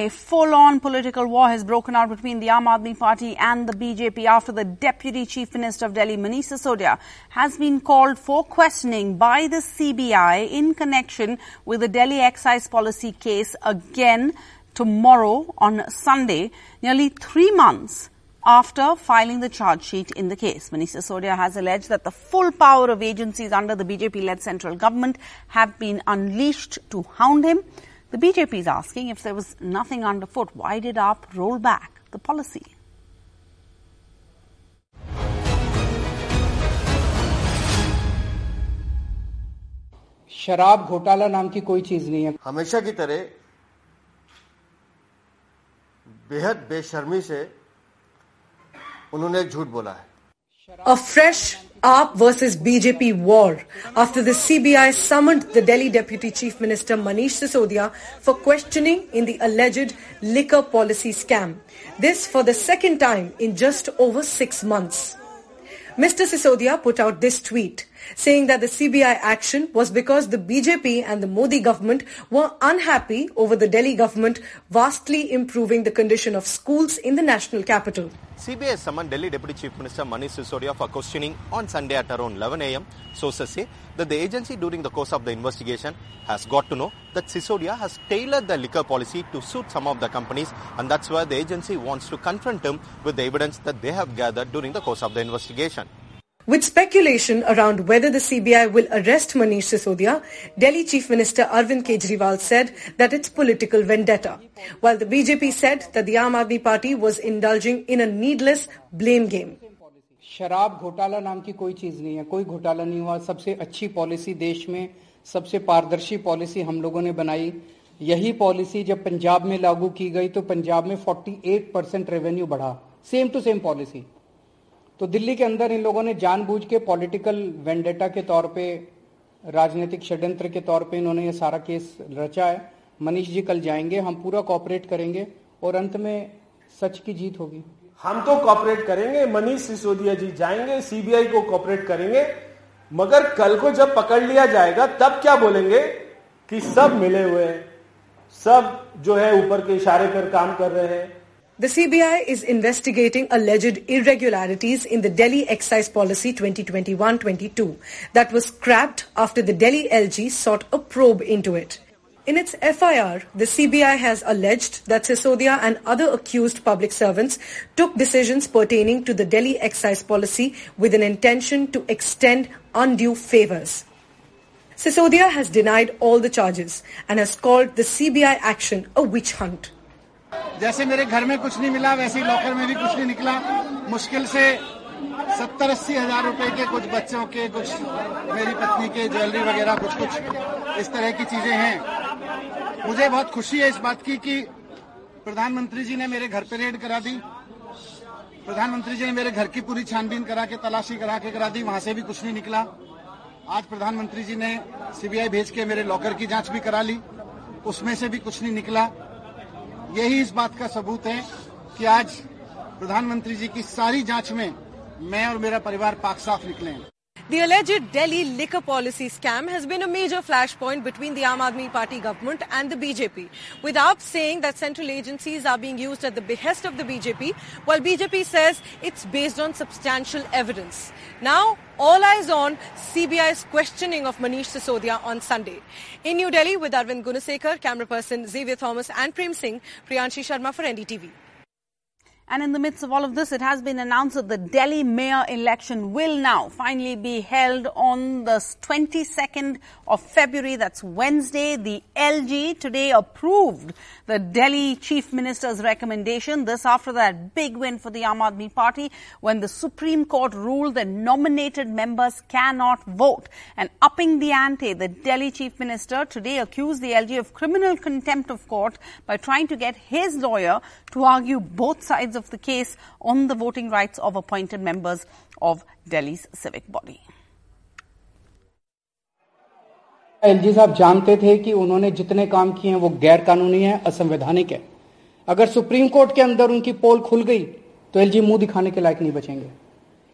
A full-on political war has broken out between the Aam Aadmi Party and the BJP after the Deputy Chief Minister of Delhi, Manish Sisodia, has been called for questioning by the CBI in connection with the Delhi Excise Policy case again tomorrow on Sunday, nearly 3 months after filing the charge sheet in the case. Manish Sisodia has alleged that the full power of agencies under the BJP-led central government have been unleashed to hound him. The BJP is asking if there was nothing underfoot. Why did AAP roll back the policy? शराब घोटाला नाम की कोई चीज नहीं है। हमेशा की तरह बेहद बेशर्मी से उन्होंने झूठ बोला है। A fresh AAP versus BJP war after the CBI summoned the Delhi Deputy Chief Minister Manish Sisodia for questioning in the alleged liquor policy scam. This for the second time in just over 6 months. Mr. Sisodia put out this tweet saying that the CBI action was because the BJP and the Modi government were unhappy over the Delhi government vastly improving the condition of schools in the national capital. CBI summoned Delhi Deputy Chief Minister Manish Sisodia for questioning on Sunday at around 11 a.m. Sources say that the agency during the course of the investigation has got to know that Sisodia has tailored the liquor policy to suit some of the companies, and that's why the agency wants to confront him with the evidence that they have gathered during the course of the investigation. With speculation around whether the CBI will arrest Manish Sisodia, Delhi Chief Minister Arvind Kejriwal said that it's political vendetta, while the BJP said that the Aam Aadmi Party was indulging in a needless blame game. शराब घोटाला नाम की कोई चीज नहीं है, कोई घोटाला नहीं हुआ। सबसे अच्छी पॉलिसी देश में, सबसे पारदर्शी पॉलिसी हम लोगों ने बनाई। यही पॉलिसी जब पंजाब में लागू की गई तो पंजाब में 48% रेवेन्यू बढ़ा, सेम टू सेम पॉलिसी। तो दिल्ली के अंदर इन लोगों ने जानबूझ के पॉलिटिकल वेंडेटा के तौर पे, राजनीतिक षड्यंत्र के तौर पे इन्होंने ये सारा केस रचा है। मनीष जी कल जाएंगे, हम पूरा कॉपरेट करेंगे और अंत में सच की जीत होगी। हम तो कॉपरेट करेंगे, मनीष सिसोदिया जी जाएंगे, सीबीआई को कॉपरेट करेंगे, मगर कल को जब पकड़ लिया जाएगा तब क्या बोलेंगे कि सब मिले हुए हैं, सब जो है ऊपर के इशारे पर काम कर रहे हैं। The CBI is investigating alleged irregularities in the Delhi Excise Policy 2021-22 that was scrapped after the Delhi LG sought a probe into it. In its FIR, the CBI has alleged that Sisodia and other accused public servants took decisions pertaining to the Delhi Excise Policy with an intention to extend undue favours. Sisodia has denied all the charges and has called the CBI action a witch hunt. जैसे मेरे घर में कुछ नहीं मिला वैसे ही locker में भी कुछ नहीं निकला। मुश्किल से 70-80 हजार रुपए के, कुछ बच्चों के, कुछ मेरी पत्नी के ज्वेलरी वगैरह, कुछ इस तरह की चीजें हैं। मुझे बहुत खुशी है इस बात की कि प्रधानमंत्री जी ने मेरे घर पे रेड करा दी। प्रधानमंत्री जी ने मेरे घर की पूरी छानबीन करा के, तलाशी करा के करा दी, वहां से भी कुछ नहीं निकला। आज प्रधानमंत्री जी ने सीबीआई भेज के मेरे लॉकर की जाँच भी करा ली, उसमें से भी कुछ नहीं निकला। यही इस बात का सबूत है कि आज प्रधानमंत्री जी की सारी जांच में मैं और मेरा परिवार पाक साफ निकले हैं। The alleged Delhi liquor policy scam has been a major flashpoint between the Aam Aadmi Party government and the BJP, with AAP saying that central agencies are being used at the behest of the BJP, while BJP says it's based on substantial evidence. Now, all eyes on CBI's questioning of Manish Sisodia on Sunday. In New Delhi, with Arvind Gunasekar, camera person Xavier Thomas and Prem Singh, Priyanshi Sharma for NDTV. And in the midst of all of this, it has been announced that the Delhi mayor election will now finally be held on the 22nd of February. That's Wednesday. The LG today approved the Delhi chief minister's recommendation. This after that big win for the Aam Aadmi Party when the Supreme Court ruled that nominated members cannot vote. And upping the ante, the Delhi chief minister today accused the LG of criminal contempt of court by trying to get his lawyer to argue both sides of the case on the voting rights of appointed members of Delhi's civic body. LG साहब जानते थे कि उन्होंने जितने काम किए हैं वो गैर कानूनी है, असंवैधानिक है। अगर सुप्रीम कोर्ट के अंदर उनकी पोल खुल गई तो LG मुंह दिखाने के लायक नहीं बचेंगे।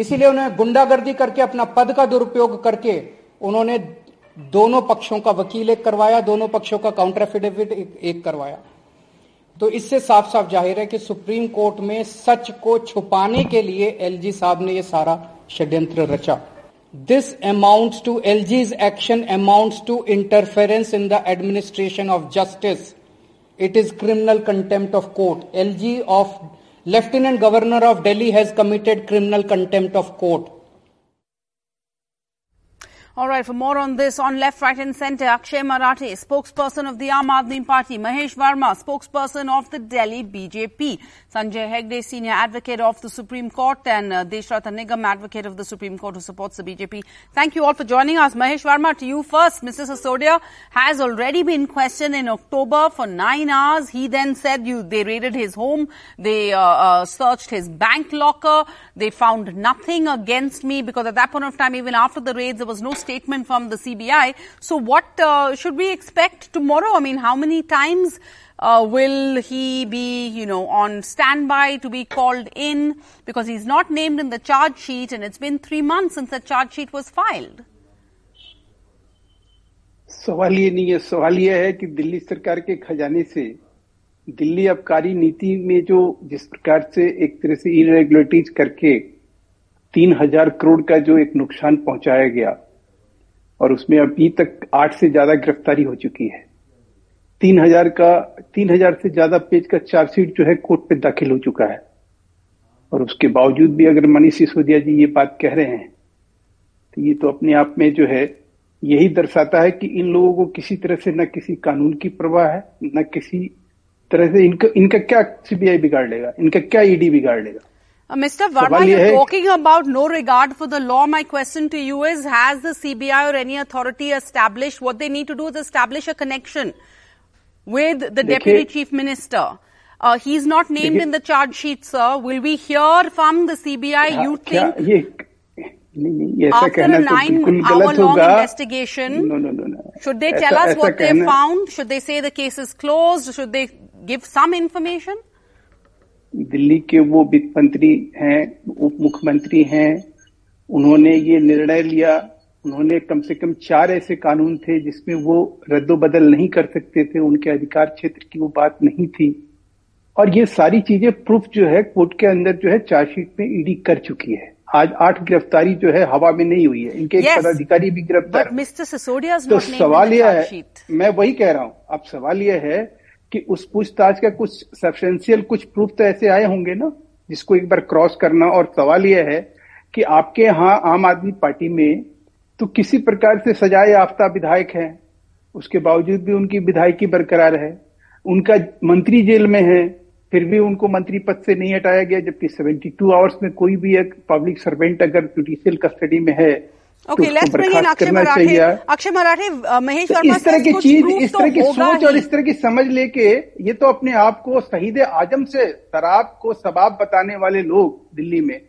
इसीलिए उन्होंने गुंडागर्दी करके, अपना पद का दुरुपयोग करके उन्होंने दोनों पक्षों का वकील एक करवाया, दोनों पक्षों का काउंटर एफिडेविट एक करवाया। तो इससे साफ साफ जाहिर है कि सुप्रीम कोर्ट में सच को छुपाने के लिए एलजी साहब ने ये सारा षड्यंत्र रचा. This amounts to LG's action amounts to interference in the administration of justice. It is criminal contempt of court. LG of lieutenant governor of Delhi has committed criminal contempt of court. All right, for more on this, on left, right and centre, Akshay Marathe, spokesperson of the Aam Aadmi Party, Mahesh Verma, spokesperson of the Delhi BJP, Sanjay Hegde, senior advocate of the Supreme Court, and Deshratan Nigam, advocate of the Supreme Court who supports the BJP. Thank you all for joining us. Mahesh Verma, to you first. Mr. Sisodia has already been questioned in October for 9 hours. He then said they raided his home, they searched his bank locker, they found nothing against me, because at that point of time, even after the raids, there was no statement from the CBI. So what should we expect tomorrow? I mean, how many times will he be, on standby to be called in? Because he's not named in the charge sheet, and it's been 3 months since the charge sheet was filed. सवाल ये है कि दिल्ली सरकार के खजाने से दिल्ली आबकारी नीति में जो जिस प्रकार से एक तरह से इरेगुलरिटीज करके 3,000 करोड़ का जो एक नुकसान पहुंचाया गया, और उसमें अभी तक 8 से ज्यादा गिरफ्तारी हो चुकी है. 3,000 से ज्यादा पेज का चार्जशीट जो है कोर्ट पे दाखिल हो चुका है, और उसके बावजूद भी अगर मनीष सिसोदिया जी ये बात कह रहे हैं, तो ये तो अपने आप में जो है यही दर्शाता है कि इन लोगों को किसी तरह से न किसी कानून की परवाह है, न किसी तरह से इनका क्या सीबीआई बिगाड़ लेगा, इनका क्या ईडी बिगाड़ लेगा. Mr. Verma, you're talking about no regard for the law. My question to you is, has the CBI or any authority established? What they need to do is establish a connection with the Deputy Chief Minister. He's not named in the charge sheet, sir. Will we hear from the CBI, you think, after a 9-hour-long investigation? No. Should they tell us what they found? Should they say the case is closed? Should they give some information? Delhi के वो वित्त मंत्री हैं, उप मुख्यमंत्री हैं, उन्होंने ये निर्णय लिया. उन्होंने कम से कम 4 ऐसे कानून थे जिसमें वो रद्दोबदल नहीं कर सकते थे, उनके अधिकार क्षेत्र की वो बात नहीं थी, और ये सारी चीजें प्रूफ जो है कोर्ट के अंदर जो है चार्जशीट में ईडी कर चुकी है. आज 8 गिरफ्तारी जो है हवा में नहीं हुई है, इनके एक पदाधिकारी भी गिरफ्तार. मिस्टर सिसोदिया, तो सवाल यह है, मैं वही कह रहा हूँ, अब सवाल यह है कि उस पूछताछ का कुछ सब्सटेंशियल कुछ प्रूफ तो ऐसे आए होंगे ना जिसको एक बार क्रॉस करना. और सवाल यह है कि आपके यहाँ आम आदमी पार्टी में तो किसी प्रकार से सजाए याफ्ता विधायक हैं, उसके बावजूद भी उनकी विधायकी बरकरार है, उनका मंत्री जेल में है, फिर भी उनको मंत्री पद से नहीं हटाया गया, जबकि 72 आवर्स में कोई भी एक पब्लिक सर्वेंट अगर जुडिशियल कस्टडी में है. Okay, let's bring in Akshay Marathe. Akshay Marathe, Mahesh Verma, इस तरह की चीज, इस तरह की सोच और इस तरह की समझ लेके ये तो अपने आप को शहीद आजम से शराब को सबाब बताने वाले लोग दिल्ली में,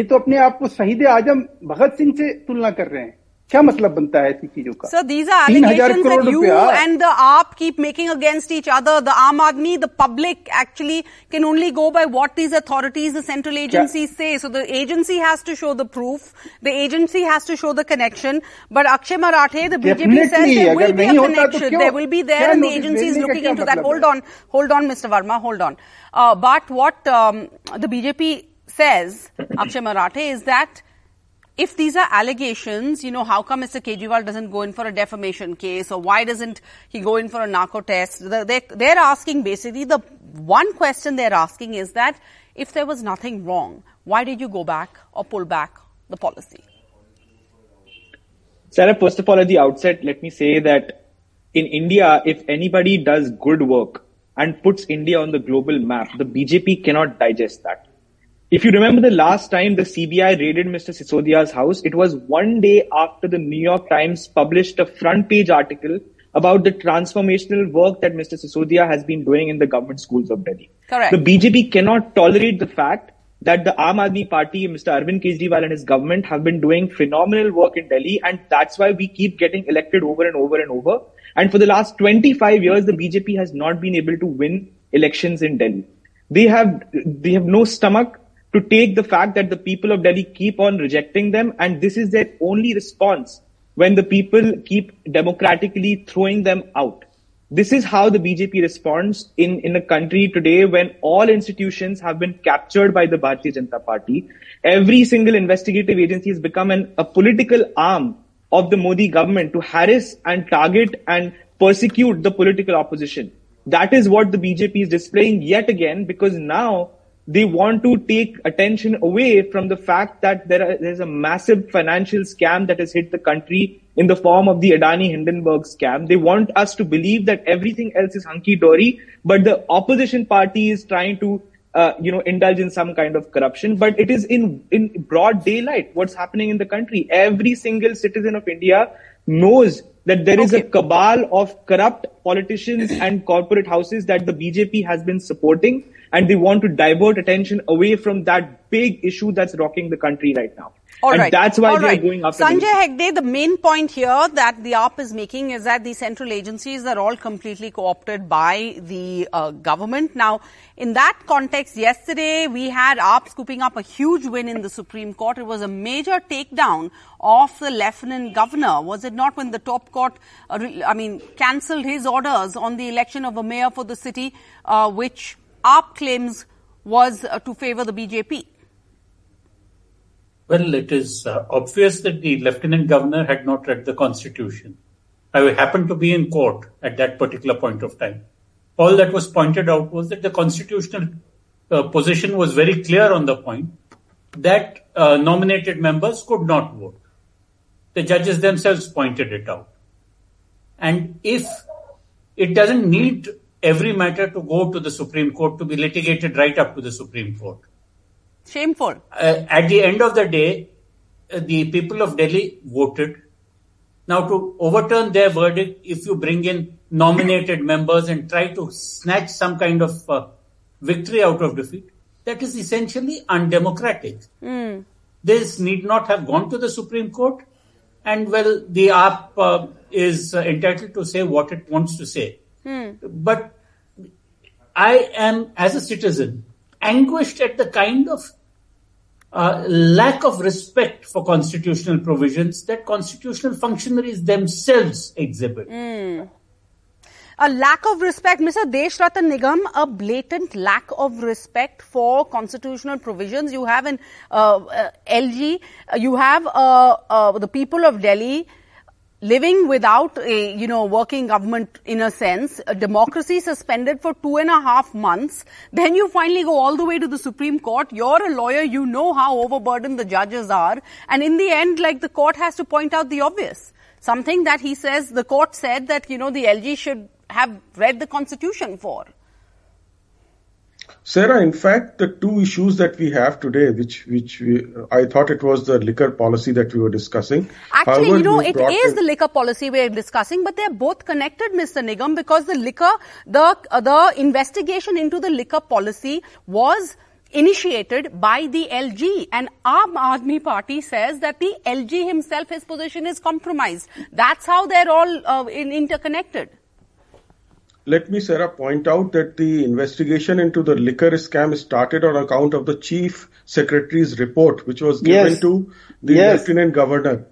ये तो अपने आप को शहीद आजम भगत सिंह से तुलना कर रहे हैं. क्या मतलब बनता है ऐसी चीजों का? Sir, these are allegations that you and the AAP keep making against each other. The Aam Aadmi, the public actually can only go by what these authorities, the central agencies say. So the agency has to show the proof. The agency has to show the connection. But Akshay Marathe, the BJP says there will be a connection. There will be there and the agency is looking into that. Hold on, Mr. Verma, hold on. But what the BJP says, Akshay Marathe, is that if these are allegations, how come Mr. Kejriwal doesn't go in for a defamation case, or why doesn't he go in for a narco test? They're asking, basically, the one question they're asking is that if there was nothing wrong, why did you go back or pull back the policy? Sarah, first of all, at the outset, let me say that in India, if anybody does good work and puts India on the global map, the BJP cannot digest that. If you remember the last time the CBI raided Mr. Sisodia's house, it was one day after the New York Times published a front page article about the transformational work that Mr. Sisodia has been doing in the government schools of Delhi. Correct. The BJP cannot tolerate the fact that the Aam Aadmi Party, Mr. Arvind Kejriwal and his government have been doing phenomenal work in Delhi, and that's why we keep getting elected over and over and over. And for the last 25 years, the BJP has not been able to win elections in Delhi. They have no stomach to take the fact that the people of Delhi keep on rejecting them, and this is their only response when the people keep democratically throwing them out. This is how the BJP responds in a country today when all institutions have been captured by the Bharatiya Janata Party. Every single investigative agency has become a political arm of the Modi government to harass and target and persecute the political opposition. That is what the BJP is displaying yet again, because now they want to take attention away from the fact that there's a massive financial scam that has hit the country in the form of the Adani Hindenburg scam. They want us to believe that everything else is hunky-dory, but the opposition party is trying to indulge in some kind of corruption. But it is in broad daylight what's happening in the country. Every single citizen of India knows that there is a cabal of corrupt politicians and corporate houses that the BJP has been supporting, and they want to divert attention away from that big issue that's rocking the country right now. That's why they're going after Sanjay Hegde, the main point here that the AAP is making is that the central agencies are all completely co-opted by the government. Now, in that context, yesterday we had AAP scooping up a huge win in the Supreme Court. It was a major takedown of the Lieutenant Governor, was it not, when the top court, cancelled his orders on the election of a mayor for the city, which AAP claims was to favour the BJP. Well, it is obvious that the Lieutenant Governor had not read the Constitution. I happened to be in court at that particular point of time. All that was pointed out was that the constitutional position was very clear on the point that nominated members could not vote. The judges themselves pointed it out. And if it doesn't need every matter to go to the Supreme Court to be litigated right up to the Supreme Court. Shameful. At the end of the day, the people of Delhi voted. Now, to overturn their verdict, if you bring in nominated members and try to snatch some kind of victory out of defeat, that is essentially undemocratic. Mm. This need not have gone to the Supreme Court. And, well, the AAP is entitled to say what it wants to say. Mm. But I am, as a citizen, anguished at the kind of lack of respect for constitutional provisions that constitutional functionaries themselves exhibit. Mm. A lack of respect, Mr. Deshratan Nigam, a blatant lack of respect for constitutional provisions. You have an LG, you have the people of Delhi living without a, working government in a sense, a democracy suspended for 2.5 months, then you finally go all the way to the Supreme Court. You're a lawyer, you know how overburdened the judges are. And in the end, the court has to point out the obvious. Something that he says, the court said that, the LG should have read the Constitution for. Sarah, in fact, the two issues that we have today, I thought it was the liquor policy that we were discussing. Actually, it is the liquor policy we are discussing, but they are both connected, Mr. Nigam, because the liquor, the investigation into the liquor policy was initiated by the LG, and Aam Aadmi Party says that the LG himself, his position is compromised. That's how they're all interconnected. Let me, Sarah, point out that the investigation into the liquor scam started on account of the Chief Secretary's report, which was given to the Lieutenant Governor.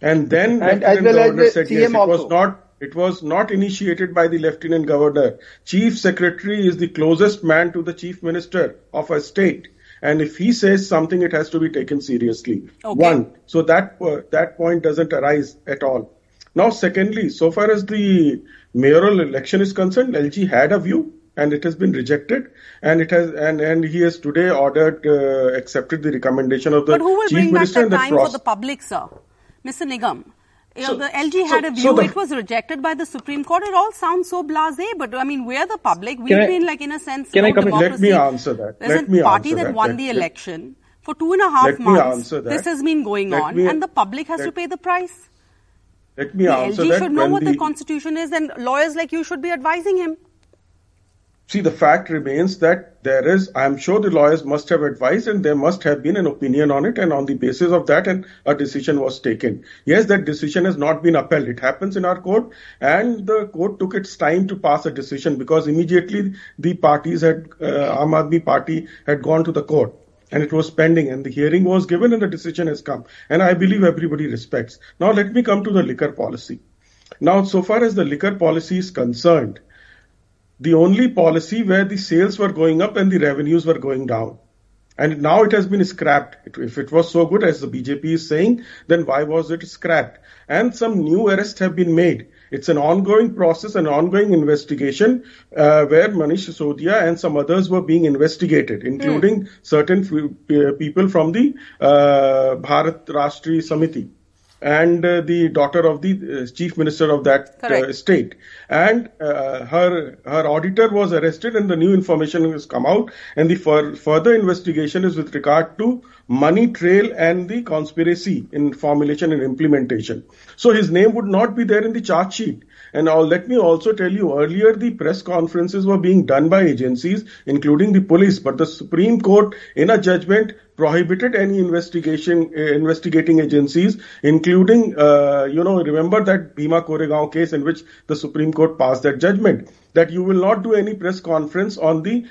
And then Lieutenant Governor said yes, it was not initiated by the Lieutenant Governor. Chief Secretary is the closest man to the Chief Minister of a state. And if he says something, it has to be taken seriously. Okay. One, so that point doesn't arise at all. Now, secondly, so far as the mayoral election is concerned, LG had a view and it has been rejected, and he has today ordered, accepted the recommendation of the Chief Minister. But who will bring back the time for the public, sir? Mr. Nigam, the LG had a view, it was rejected by the Supreme Court. It all sounds so blasé, but we're the public. We've been in a sense. Can I come in? Let me answer that. There's a party that won the election for 2.5 months. This has been going on, and the public has to pay the price. Let me answer that. LG should know what the Constitution is, and lawyers like you should be advising him. See, the fact remains that I'm sure the lawyers must have advised, and there must have been an opinion on it, and on the basis of that, and a decision was taken. Yes, that decision has not been upheld. It happens in our court, and the court took its time to pass a decision because immediately the parties had, Aam Aadmi Party had gone to the court. And it was pending, and the hearing was given, and the decision has come. And I believe everybody respects. Now let me come to the liquor policy. Now, so far as the liquor policy is concerned, the only policy where the sales were going up and the revenues were going down. And now it has been scrapped. If it was so good as the BJP is saying, then why was it scrapped? And some new arrests have been made. It's an ongoing process, an ongoing investigation where Manish Sisodia and some others were being investigated, including certain people from the Bharat Rashtra Samithi and the daughter of the chief minister of that state. And her auditor was arrested and the new information has come out. And the further investigation is with regard to money trail and the conspiracy in formulation and implementation. So his name would not be there in the charge sheet. And now let me also tell you, earlier the press conferences were being done by agencies, including the police. But the Supreme Court, in a judgment, prohibited any investigating agencies, including, remember that Bhima Koregaon case in which the Supreme Court passed that judgment, that you will not do any press conference on the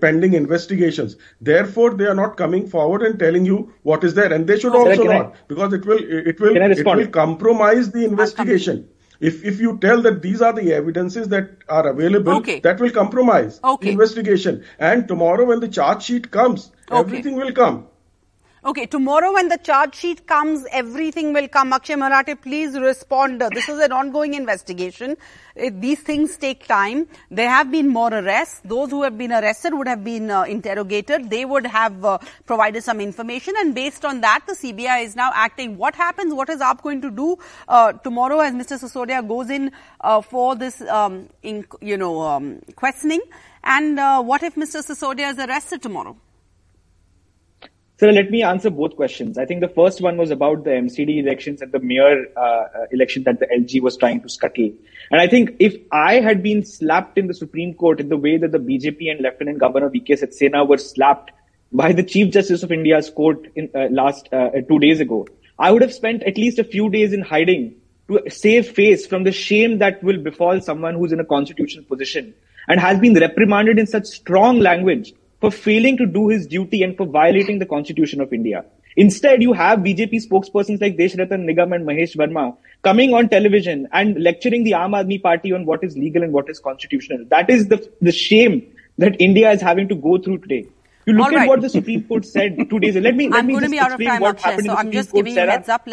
pending investigations. Therefore, they are not coming forward and telling you what is there. And they should also not, because it will compromise the investigation. If you tell that these are the evidences that are available, that will compromise the investigation. And tomorrow when the charge sheet comes, everything will come. Okay, tomorrow when the charge sheet comes, everything will come. Akshay Marathe, please respond. This is an ongoing investigation. These things take time. There have been more arrests. Those who have been arrested would have been interrogated. They would have provided some information, and based on that, the CBI is now acting. What happens? What is AAP going to do tomorrow as Mr. Sisodia goes in for this, questioning? And what if Mr. Sisodia is arrested tomorrow? Sir, let me answer both questions. I think the first one was about the MCD elections and the mere election that the LG was trying to scuttle. And I think if I had been slapped in the Supreme Court in the way that the BJP and Lieutenant Governor VK Saxena were slapped by the Chief Justice of India's court in last 2 days ago, I would have spent at least a few days in hiding to save face from the shame that will befall someone who's in a constitutional position and has been reprimanded in such strong language for failing to do his duty and for violating the Constitution of India. Instead, you have BJP spokespersons like Deshratan Nigam and Mahesh Verma coming on television and lecturing the Aam Aadmi Party on what is legal and what is constitutional. That is the shame that India is having to go through today. You look at what the Supreme Court said 2 days ago. I'm going to be out of time, Akshay, so I'm just giving you heads up.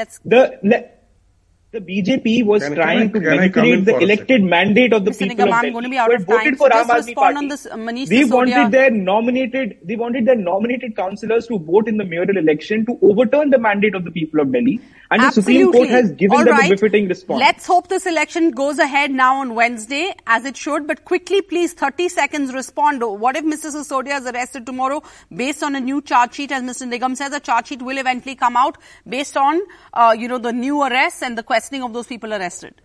The BJP was trying to manipulate the elected mandate of the people of Delhi who had voted for Aam Aadmi Party. They wanted their nominated councillors to vote in the mayoral election to overturn the mandate of the people of Delhi. And the Supreme Court has given them a befitting response. Let's hope this election goes ahead now on Wednesday, as it should. But quickly, please, 30 seconds, respond. What if Mr. Sisodia is arrested tomorrow based on a new charge sheet? As Mr. Nigam says, a charge sheet will eventually come out based on, the new arrests and the questioning of those people arrested.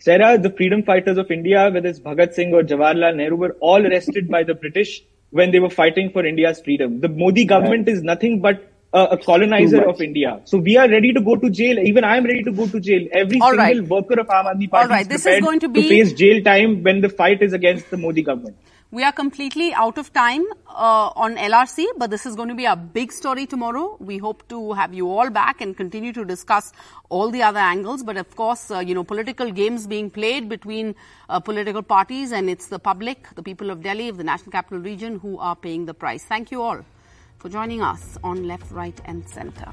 Sarah, the freedom fighters of India, whether it's Bhagat Singh or Jawaharlal Nehru, were all arrested by the British when they were fighting for India's freedom. The Modi government is nothing but a colonizer of India. So we are ready to go to jail. Even I am ready to go to jail. Every single worker of Aam Aadmi Party is prepared to face jail time when the fight is against the Modi government. We are completely out of time on LRC, but this is going to be a big story tomorrow. We hope to have you all back and continue to discuss all the other angles. But of course, political games being played between political parties, and it's the public, the people of Delhi, of the National Capital Region, who are paying the price. Thank you all for joining us on Left, Right and Centre.